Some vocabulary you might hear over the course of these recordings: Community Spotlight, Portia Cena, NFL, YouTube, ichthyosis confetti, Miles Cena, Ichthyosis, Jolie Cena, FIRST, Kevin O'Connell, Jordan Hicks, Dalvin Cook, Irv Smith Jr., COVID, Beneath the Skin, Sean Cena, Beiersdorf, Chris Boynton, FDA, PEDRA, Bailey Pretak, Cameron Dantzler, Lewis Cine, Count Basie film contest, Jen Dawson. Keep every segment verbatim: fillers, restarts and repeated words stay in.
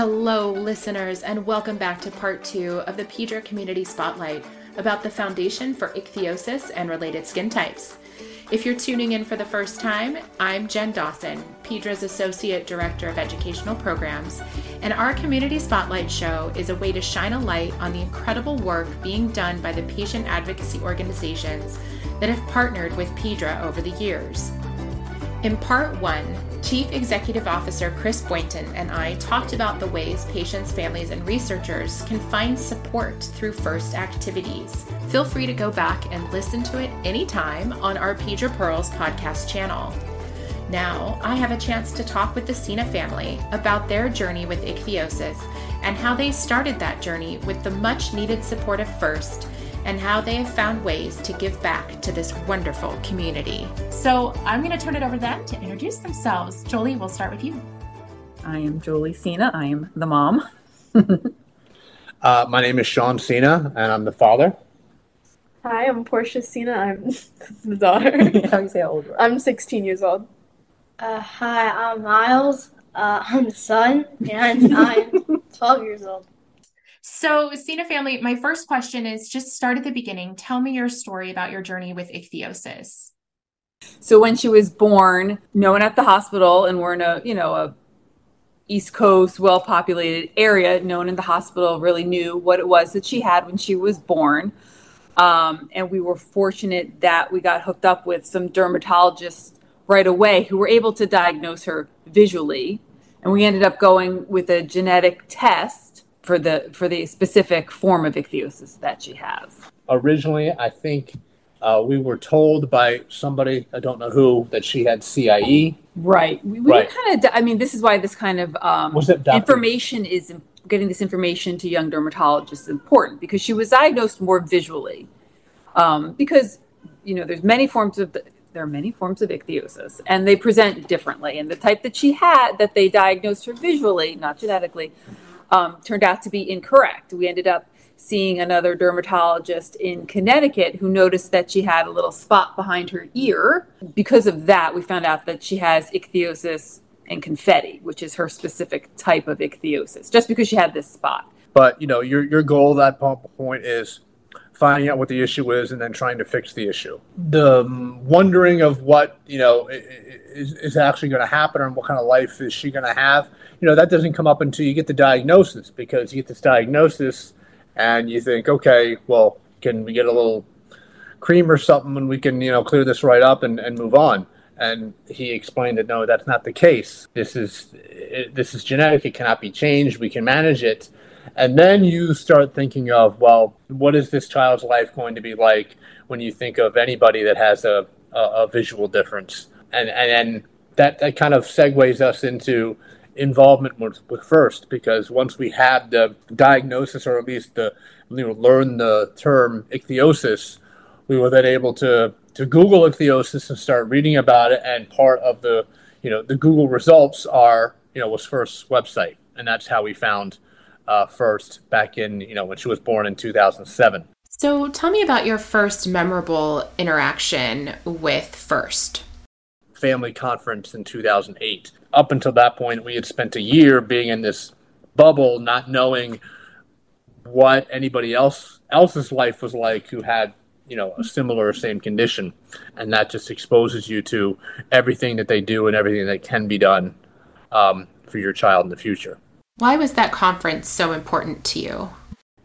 Hello, listeners, and welcome back to part two of the PEDRA Community Spotlight about the Foundation for Ichthyosis and Related Skin Types. If you're tuning in for the first time, I'm Jen Dawson, PEDRA's Associate Director of Educational Programs, and our Community Spotlight show is a way to shine a light on the incredible work being done by the patient advocacy organizations that have partnered with PEDRA over the years. In part one, Chief Executive Officer Chris Boynton and I talked about the ways patients, families, and researchers can find support through FIRST activities. Feel free to go back and listen to it anytime on our PEDRA Pearls podcast channel. Now, I have a chance to talk with the Cena family about their journey with ichthyosis and how they started that journey with the much-needed support of FIRST, and how they have found ways to give back to this wonderful community. So I'm going to turn it over to them to introduce themselves. Jolie, we'll start with you. I am Jolie Cena. I am the mom. uh, my name is Sean Cena, and I'm the father. Hi, I'm Portia Cena. I'm the daughter. How do you say how old you are? I'm sixteen years old. Uh, hi, I'm Miles. Uh, I'm the son, and I'm twelve years old. So, Cena family, my first question is just start at the beginning. Tell me your story about your journey with ichthyosis. So when she was born, no one at the hospital, and we're in a, you know, a East Coast, well-populated area, no one in the hospital really knew what it was that she had when she was born. Um, and we were fortunate that we got hooked up with some dermatologists right away who were able to diagnose her visually. And we ended up going with a genetic test for the for the specific form of ichthyosis that she has. Originally, I think uh, we were told by somebody, I don't know who, that she had C I E. Right. We, we right. kind of, I mean, this is why this kind of um, information is, getting this information to young dermatologists is important, because she was diagnosed more visually. Um, because, you know, there's many forms of, the, there are many forms of ichthyosis, and they present differently. And the type that she had, that they diagnosed her visually, not genetically, Um, turned out to be incorrect. We ended up seeing another dermatologist in Connecticut who noticed that she had a little spot behind her ear. Because of that, we found out that she has ichthyosis and confetti, which is her specific type of ichthyosis, just because she had this spot. But, you know, your your goal at that point is finding out what the issue is and then trying to fix the issue. The wondering of what, you know, is, is actually going to happen and what kind of life is she going to have, you know, that doesn't come up until you get the diagnosis, because you get this diagnosis and you think, okay, well, can we get a little cream or something and we can, you know, clear this right up and, and move on. And he explained that, no, that's not the case. This is, it, this is genetic. It cannot be changed. We can manage it. And then you start thinking of, well, what is this child's life going to be like when you think of anybody that has a, a, a visual difference? And, and, and that, that kind of segues us into involvement with, with FIRST, because once we had the diagnosis, or at least the, you know, learn the term ichthyosis, we were then able to, to Google ichthyosis and start reading about it. And part of the, you know, the Google results are, you know, was FIRST's website. And that's how we found Uh, FIRST back in, you know, when she was born in two thousand seven. So tell me about your first memorable interaction with FIRST. Family conference in two thousand eight. Up until that point, we had spent a year being in this bubble, not knowing what anybody else else's life was like who had, you know, a similar or same condition. And that just exposes you to everything that they do and everything that can be done um, for your child in the future. Why was that conference so important to you?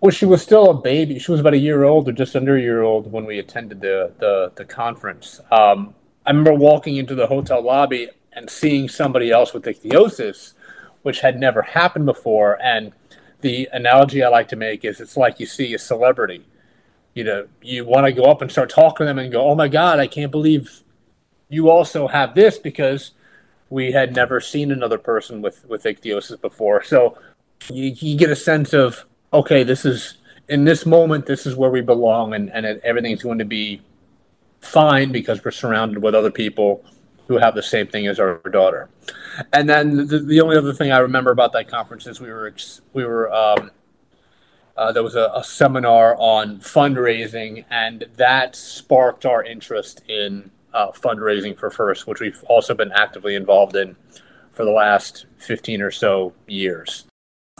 Well, she was still a baby. She was about a year old or just under a year old when we attended the the, the conference. Um, I remember walking into the hotel lobby and seeing somebody else with ichthyosis, which had never happened before. And the analogy I like to make is it's like you see a celebrity. You know, you want to go up and start talking to them and go, oh, my God, I can't believe you also have this, because we had never seen another person with, with ichthyosis before. So you, you get a sense of, okay, this is, in this moment, this is where we belong, and, and everything's going to be fine because we're surrounded with other people who have the same thing as our daughter. And then the, the only other thing I remember about that conference is we were, we were um, uh, there was a, a seminar on fundraising, and that sparked our interest in Uh, fundraising for FIRST, which we've also been actively involved in for the last fifteen or so years.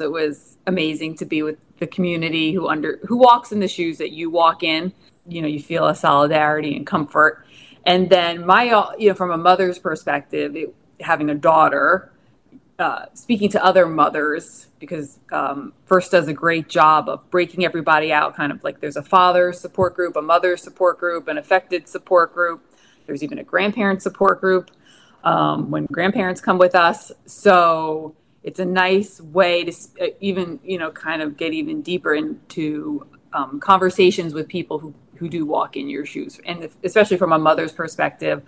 It was amazing to be with the community who under who walks in the shoes that you walk in. You know, you feel a solidarity and comfort. And then my, you know, from a mother's perspective, it, having a daughter, uh, speaking to other mothers, because um, FIRST does a great job of breaking everybody out, kind of like there's a father support group, a mother support group, an affected support group. There's even a grandparent support group um, when grandparents come with us. So it's a nice way to even, you know, kind of get even deeper into um, conversations with people who, who do walk in your shoes. And especially from a mother's perspective,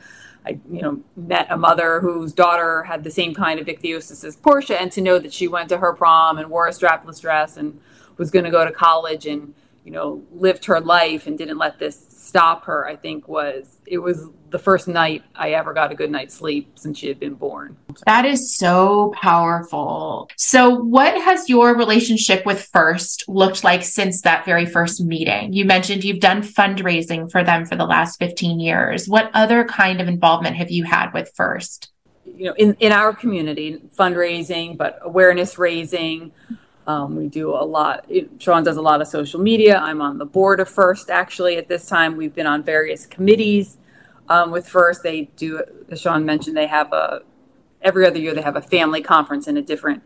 I, you know, met a mother whose daughter had the same kind of ichthyosis as Portia, and to know that she went to her prom and wore a strapless dress and was going to go to college and, you know, lived her life and didn't let this stop her, I think was, it was the first night I ever got a good night's sleep since she had been born. That is so powerful. So what has your relationship with FIRST looked like since that very first meeting? You mentioned you've done fundraising for them for the last fifteen years. What other kind of involvement have you had with FIRST? You know, in, in our community, fundraising, but awareness raising. Um, we do a lot. It, Sean does a lot of social media. I'm on the board of FIRST, actually, at this time. We've been on various committees um, with FIRST. They do, as Sean mentioned, they have a, every other year they have a family conference in a different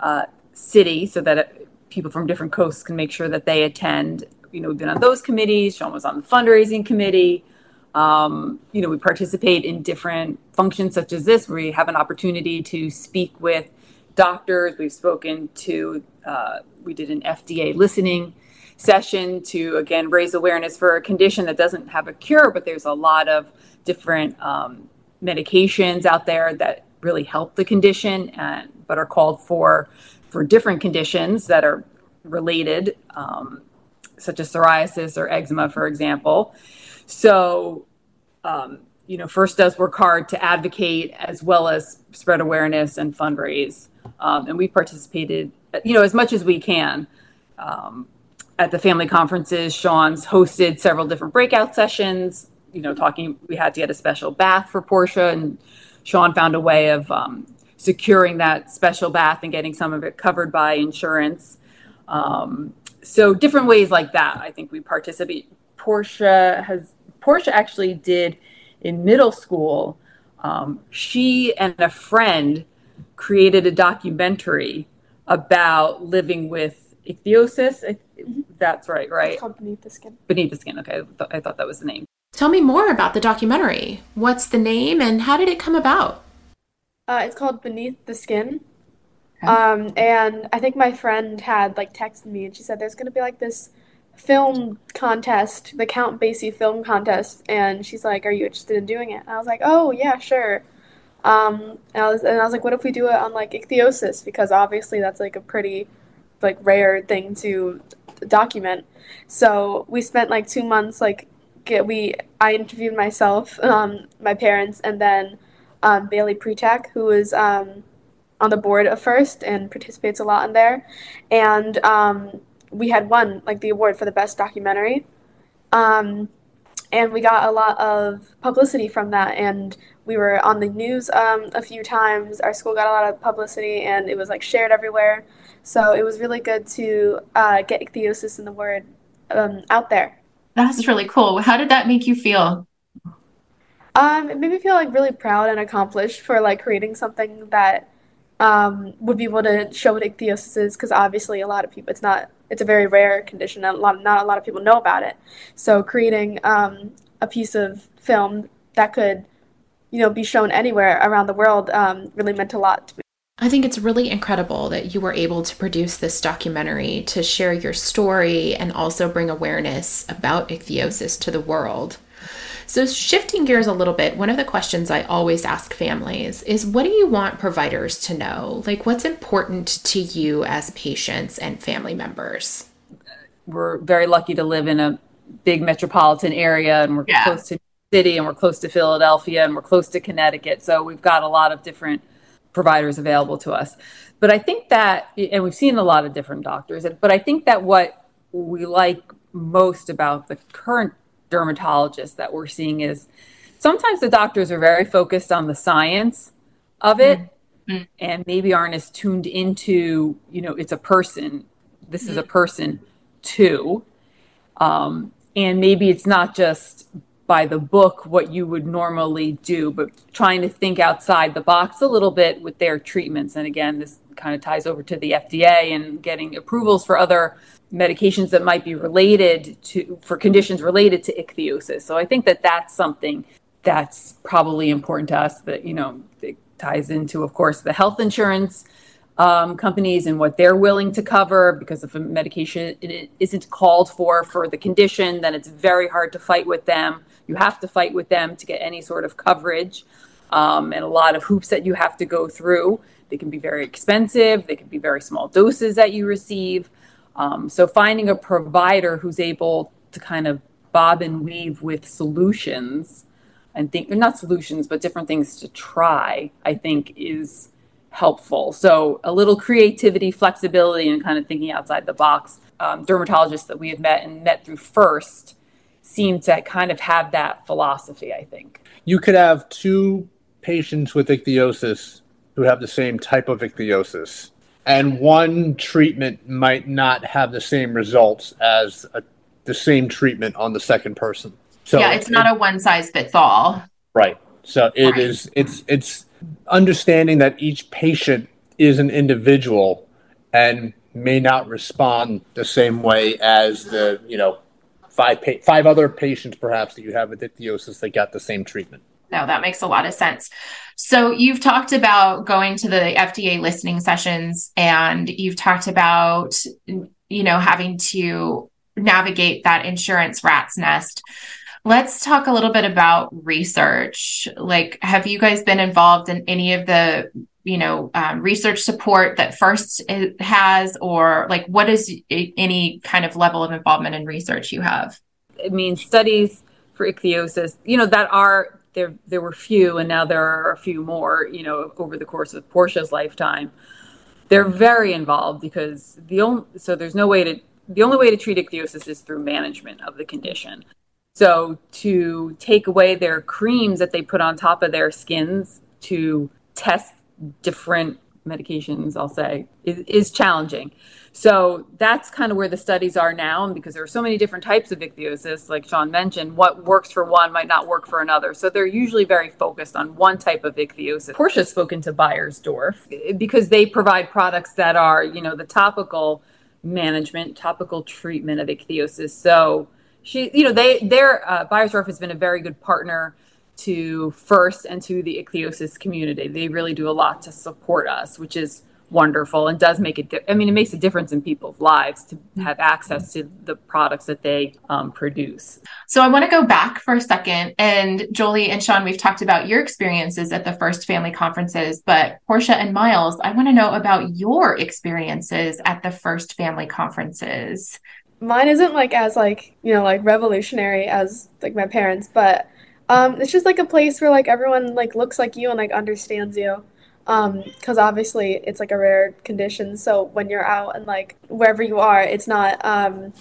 uh, city so that it, people from different coasts can make sure that they attend. You know, we've been on those committees. Sean was on the fundraising committee. Um, you know, we participate in different functions such as this, where we have an opportunity to speak with doctors. We've spoken to, uh, we did an F D A listening session to, again, raise awareness for a condition that doesn't have a cure, but there's a lot of different um, medications out there that really help the condition, and, but are called for for different conditions that are related, um, such as psoriasis or eczema, for example. So, um, you know, FIRST does work hard to advocate as well as spread awareness and fundraise. Um, and we've participated, you know, as much as we can um, at the family conferences. Sean's hosted several different breakout sessions, you know, talking, we had to get a special bath for Portia, and Sean found a way of um, securing that special bath and getting some of it covered by insurance. Um, so different ways like that, I think we participate. Portia has, Portia actually did in middle school, um, she and a friend created a documentary about living with ichthyosis. Mm-hmm. That's right, right? It's called Beneath the Skin. Beneath the Skin. Okay, I, th- I thought that was the name. Tell me more about the documentary. What's the name and how did it come about? Uh, it's called Beneath the Skin. Okay. Um, and I think my friend had like texted me and she said there's going to be like this film contest, the Count Basie film contest. And she's like, are you interested in doing it? And I was like, oh, yeah, sure. Um, and I was, and I was like, what if we do it on like ichthyosis? Because obviously that's like a pretty like rare thing to document. So we spent like two months, like get, we, I interviewed myself, um, my parents, and then, um, Bailey Pretak, who is, um, on the board of FIRST and participates a lot in there. And, um, we had won like the award for the best documentary. Um, and we got a lot of publicity from that, and we were on the news um, a few times. Our school got a lot of publicity, and it was like shared everywhere. So it was really good to uh, get ichthyosis in the word um, out there. That's really cool. How did that make you feel? Um, it made me feel like really proud and accomplished for like creating something that um, would be able to show what ichthyosis is, because obviously a lot of people, it's not, it's a very rare condition, and a lot, not a lot of people know about it. So creating um, a piece of film that could, you know, be shown anywhere around the world um, really meant a lot to me. I think it's really incredible that you were able to produce this documentary to share your story and also bring awareness about ichthyosis to the world. So shifting gears a little bit, one of the questions I always ask families is, what do you want providers to know? Like, what's important to you as patients and family members? We're very lucky to live in a big metropolitan area, and we're yeah. close to City, and we're close to Philadelphia, and we're close to Connecticut. So we've got a lot of different providers available to us. But I think that, and we've seen a lot of different doctors, but I think that what we like most about the current dermatologists that we're seeing is sometimes the doctors are very focused on the science of it, mm-hmm. mm. and maybe aren't as tuned into, you know, it's a person, this mm. is a person too. Um, and maybe it's not just by the book what you would normally do, but trying to think outside the box a little bit with their treatments. And again, this kind of ties over to the F D A and getting approvals for other medications that might be related to, for conditions related to ichthyosis. So I think that that's something that's probably important to us that, you know, it ties into, of course, the health insurance um, companies and what they're willing to cover, because if a medication it isn't called for for the condition, then it's very hard to fight with them. You have to fight with them to get any sort of coverage, um, and a lot of hoops that you have to go through. They can be very expensive. They can be very small doses that you receive. Um, so finding a provider who's able to kind of bob and weave with solutions and think, or not solutions, but different things to try, I think is helpful. So a little creativity, flexibility, and kind of thinking outside the box. Um, dermatologists that we have met and met through FIRST seem to kind of have that philosophy, I think. You could have two patients with ichthyosis who have the same type of ichthyosis, and one treatment might not have the same results as a, the same treatment on the second person. So yeah, it's it, not a one size fits all. Right. So it right. is, it's, it's understanding that each patient is an individual and may not respond the same way as the, you know, five, pa- five other patients perhaps that you have with ichthyosis that got the same treatment. No, that makes a lot of sense. So you've talked about going to the F D A listening sessions, and you've talked about, you know, having to navigate that insurance rat's nest. Let's talk a little bit about research. Like, have you guys been involved in any of the, you know, um, research support that FIRST has, or like, what is any kind of level of involvement in research you have? I mean, studies for ichthyosis, you know, that are... There there were few, and now there are a few more, you know, over the course of Portia's lifetime. They're very involved because the only, so there's no way to, the only way to treat ichthyosis is through management of the condition. So to take away their creams that they put on top of their skins to test different medications, I'll say, is, is challenging. So that's kind of where the studies are now. And because there are so many different types of ichthyosis, like Sean mentioned, what works for one might not work for another. So they're usually very focused on one type of ichthyosis. Portia's spoken to Beiersdorf because they provide products that are, you know, the topical management, topical treatment of ichthyosis. So she, you know, they, their uh, Beiersdorf has been a very good partner to FIRST and to the ichthyosis community. They really do a lot to support us, which is wonderful, and does make it, I mean, it makes a difference in people's lives to have access to the products that they um, produce. So I want to go back for a second, and Jolie and Sean, we've talked about your experiences at the FIRST family conferences, but Portia and Miles, I want to know about your experiences at the FIRST family conferences. Mine isn't like as like, you know, like revolutionary as like my parents, but um, it's just like a place where like everyone like looks like you and like understands you. Um, because obviously it's like a rare condition, so when you're out and like wherever you are, it's not um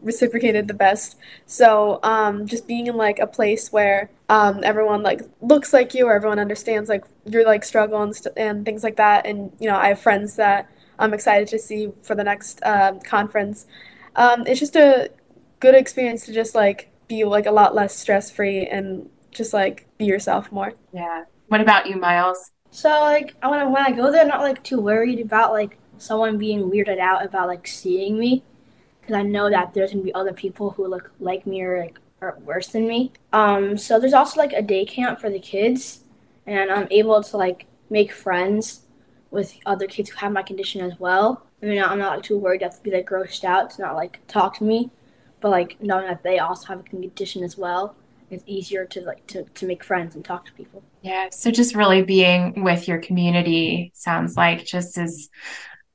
reciprocated the best. So um just being in like a place where um everyone like looks like you, or everyone understands like your like struggle and, st- and things like that. And you know, I have friends that I'm excited to see for the next uh, conference. Um it's just a good experience to just like be like a lot less stress free and just like be yourself more. Yeah. What about you, Miles? So, like, I wanna, when I go there, I'm not, like, too worried about, like, someone being weirded out about, like, seeing me. Because I know that there's going to be other people who look like me or, like, are worse than me. Um, so there's also, like, a day camp for the kids. And I'm able to, like, make friends with other kids who have my condition as well. I mean, I'm not like, too worried to be, like, grossed out to not, like, talk to me. But, like, knowing that they also have a condition as well, it's easier to like to, to make friends and talk to people. Yeah. So just really being with your community sounds like just is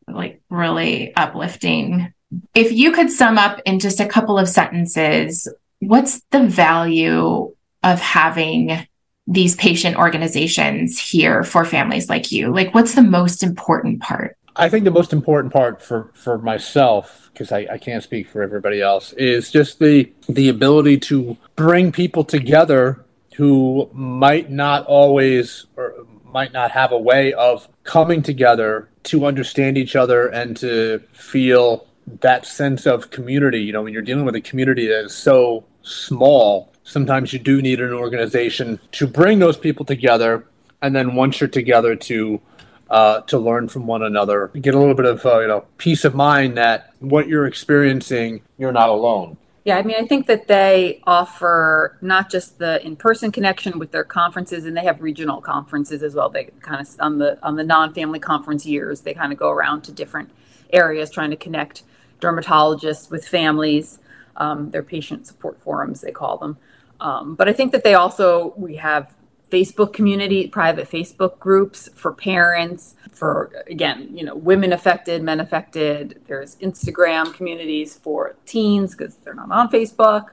like really uplifting. If you could sum up in just a couple of sentences, what's the value of having these patient organizations here for families like you? Like, what's the most important part? I think the most important part for, for myself, because I, I can't speak for everybody else, is just the the ability to bring people together who might not always or might not have a way of coming together to understand each other and to feel that sense of community. You know, when you're dealing with a community that is so small, sometimes you do need an organization to bring those people together. And then once you're together, to uh, to learn from one another, get a little bit of uh, you know peace of mind that what you're experiencing, you're not alone. Yeah, I mean, I think that they offer not just the in-person connection with their conferences, and they have regional conferences as well. They kind of on the on the non-family conference years, they kind of go around to different areas trying to connect dermatologists with families. Um, their patient support forums, they call them. Um, but I think that they also we have. Facebook community, private Facebook groups for parents, for, again, you know, women affected, men affected. There's Instagram communities for teens because they're not on Facebook.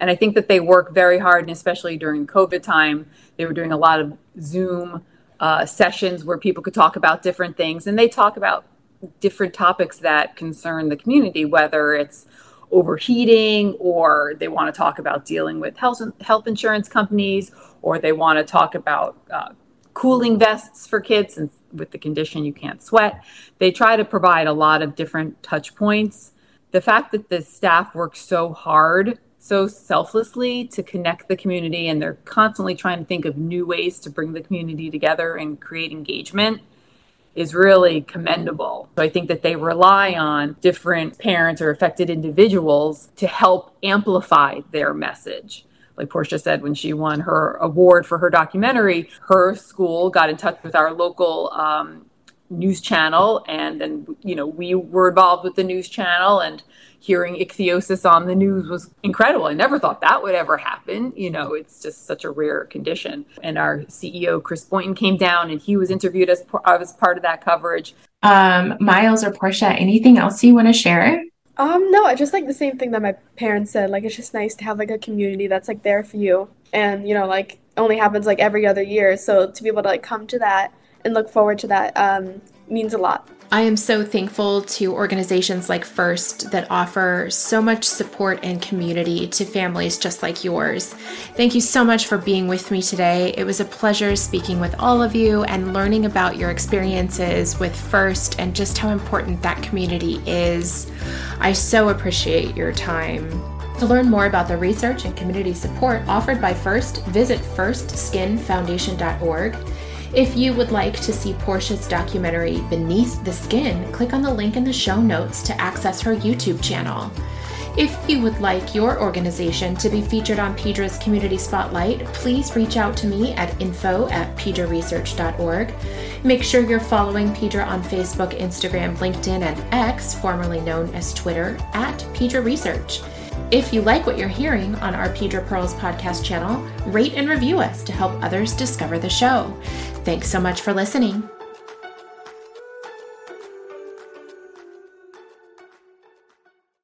And I think that they work very hard, and especially during COVID time, they were doing a lot of Zoom uh, sessions where people could talk about different things. And they talk about different topics that concern the community, whether it's overheating, or they want to talk about dealing with health health insurance companies, or they want to talk about uh, cooling vests for kids, and with the condition you can't sweat. They try to provide a lot of different touch points. The fact that the staff works so hard, so selflessly to connect the community, and they're constantly trying to think of new ways to bring the community together and create engagement is really commendable. So I think that they rely on different parents or affected individuals to help amplify their message. Like Portia said, when she won her award for her documentary, her school got in touch with our local um, news channel. And then, you know, we were involved with the news channel, and hearing ichthyosis on the news was incredible. I never thought that would ever happen. You know, it's just such a rare condition. And our C E O, Chris Boynton, came down and he was interviewed as, as part of that coverage. Um, Miles or Portia, anything else you want to share? Um, no, I just like the same thing that my parents said. Like, it's just nice to have like a community that's like there for you. And, you know, like only happens like every other year. So to be able to like come to that and look forward to that um, means a lot. I am so thankful to organizations like FIRST that offer so much support and community to families just like yours. Thank you so much for being with me today. It was a pleasure speaking with all of you and learning about your experiences with FIRST and just how important that community is. I so appreciate your time. To learn more about the research and community support offered by FIRST, visit first skin foundation dot org. If you would like to see Portia's documentary, Beneath the Skin, click on the link in the show notes to access her YouTube channel. If you would like your organization to be featured on PEDRA's Community Spotlight, please reach out to me at info at pedra research dot org. Make sure you're following PEDRA on Facebook, Instagram, LinkedIn, and X, formerly known as Twitter, at PEDRA Research. If you like what you're hearing on our PEDRA Pearls podcast channel, rate and review us to help others discover the show. Thanks so much for listening.